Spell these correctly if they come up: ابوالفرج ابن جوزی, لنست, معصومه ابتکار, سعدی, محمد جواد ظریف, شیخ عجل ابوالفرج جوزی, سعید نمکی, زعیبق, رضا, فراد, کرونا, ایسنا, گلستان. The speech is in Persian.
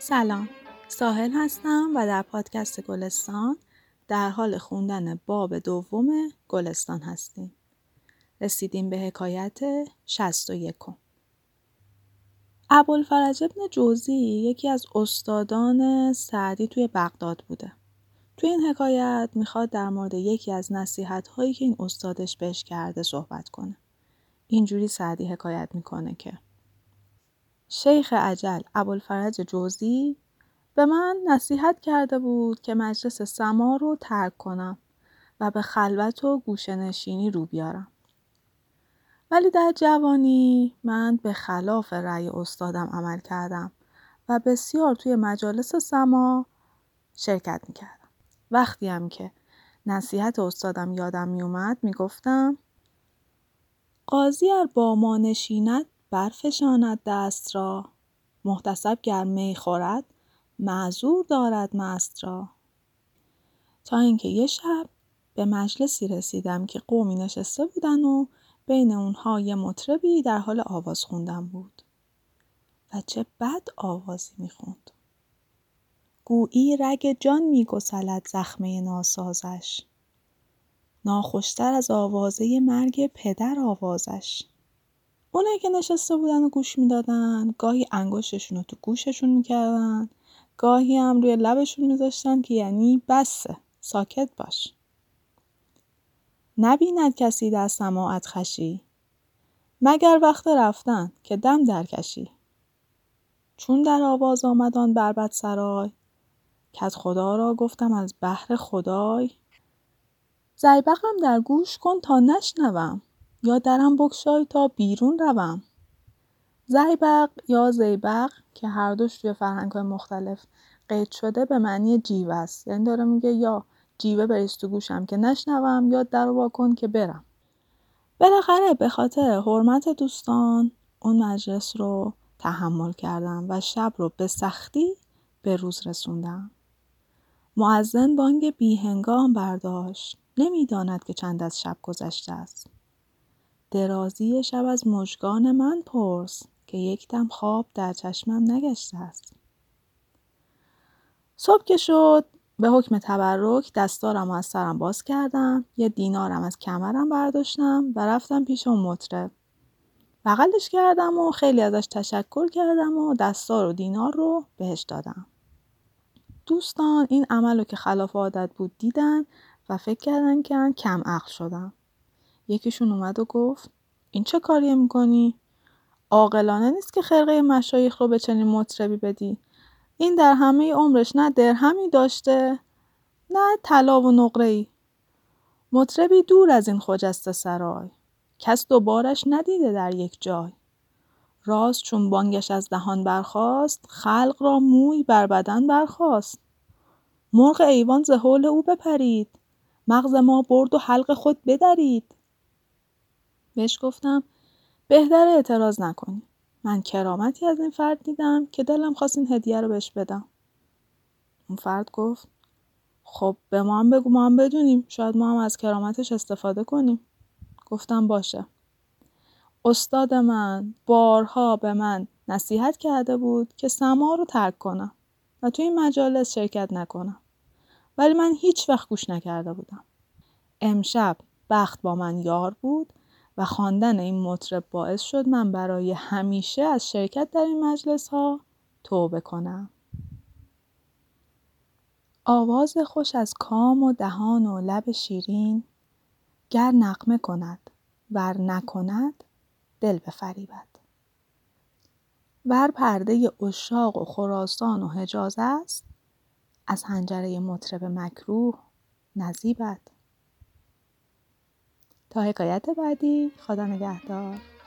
سلام، ساحل هستم و در پادکست گلستان در حال خوندن باب دوم گلستان هستیم. رسیدیم به حکایت 61. ابوالفرج ابن جوزی یکی از استادان سعدی توی بغداد بوده. توی این حکایت میخواد در مورد یکی از نصیحت‌هایی که این استادش بهش کرده صحبت کنه. اینجوری سعدی حکایت میکنه که شیخ عجل ابوالفرج جوزی به من نصیحت کرده بود که مجلس سما رو ترک کنم و به خلوت و گوشه‌نشینی رو بیارم. ولی در جوانی من به خلاف رأی استادم عمل کردم و بسیار توی مجالس سما شرکت میکردم. وقتی هم که نصیحت استادم یادم میومد میگفتم قاضی ار با ما نشیند برفشاند دست را، محتسب گر می خورد معذور دارد مست را. تا اینکه یه شب به مجلسی رسیدم که قومی نشسته بودن و بین اونها یه مطربی در حال آواز خوندن بود و چه بد آوازی میخوند. گویی رگ جان میگسلد زخمه ناسازش، ناخوشتر از آوازه مرگ پدر آوازش. اونایی که نشسته بودن و گوش میدادن گاهی انگشتشون رو تو گوششون میکردن، گاهی هم روی لبشون میذاشتن که یعنی بسه، ساکت باش. نبیند کسی در سماعت خشی، مگر وقت رفتن که دم درکشی. چون در آواز آمدان بربط سرای، کت خدا را گفتم از بحر خدای. زعیبقم در گوش کن تا نشنوم، یا درم بکشای تا بیرون روم. زعیبق یا زیبق که هر دوش توی فرهنگ‌های مختلف قید شده به معنی جیوه است. یعنی داره میگه یا جیوه بریز تو گوشم که نشنوم، یا در رو واکن که برم. بالاخره به خاطر حرمت دوستان اون مجلس رو تحمل کردم و شب رو به سختی به روز رسوندم. مؤذن بانگ بیهنگام برداشت، نمیداند که چند از شب گذشته است. درازی شب از مژگان من پرس، که یک دم خواب در چشمم نگشته است. صبح که شد به حکم تبرک دستارم از سرم باز کردم، یه دینارم از کمرم برداشتم و رفتم پیش اون مطرب. بغلش کردم و خیلی ازش تشکر کردم و دستار و دینار رو بهش دادم. دوستان این عمل رو که خلاف عادت بود دیدن و فکر کردن که کم عقل شدم. یکیشون اومد و گفت این چه کاریه میکنی؟ عاقلانه نیست که خرقه مشایخ رو به چنین مطربی بدی. این در همه عمرش نه درهمی داشته نه طلا و نقره‌ای. مطربی دور از این خجسته سرای، کس دوبارش ندیده در یک جای. راست چون بانگش از دهان برخاست، خلق را موی بر بدن برخاست. مرغ ایوان ز هول او بپرید، مغز ما برد و حلق خود بدرید. بهش گفتم بهتر اعتراض نکنی. من کرامتی از این فرد دیدم که دلم خواست این هدیه رو بهش بدم. اون فرد گفت خب به ما هم بگو، ما هم بدونیم، شاید ما هم از کرامتش استفاده کنیم. گفتم باشه. استاد من بارها به من نصیحت کرده بود که سما رو ترک کنم و توی این مجالس شرکت نکنم، ولی من هیچ وقت گوش نکرده بودم. امشب بخت با من یار بود و خواندن این مطرب باعث شد من برای همیشه از شرکت در این مجلس ها توبه کنم. آواز خوش از کام و دهان و لب شیرین، گر نغمه کند ور نکند دل بفریبد. ور پرده عشاق و خراسان و حجاز است، از حنجره مطرب مکروه نزیبد. تا حکایت بعدی، خدا نگهدار.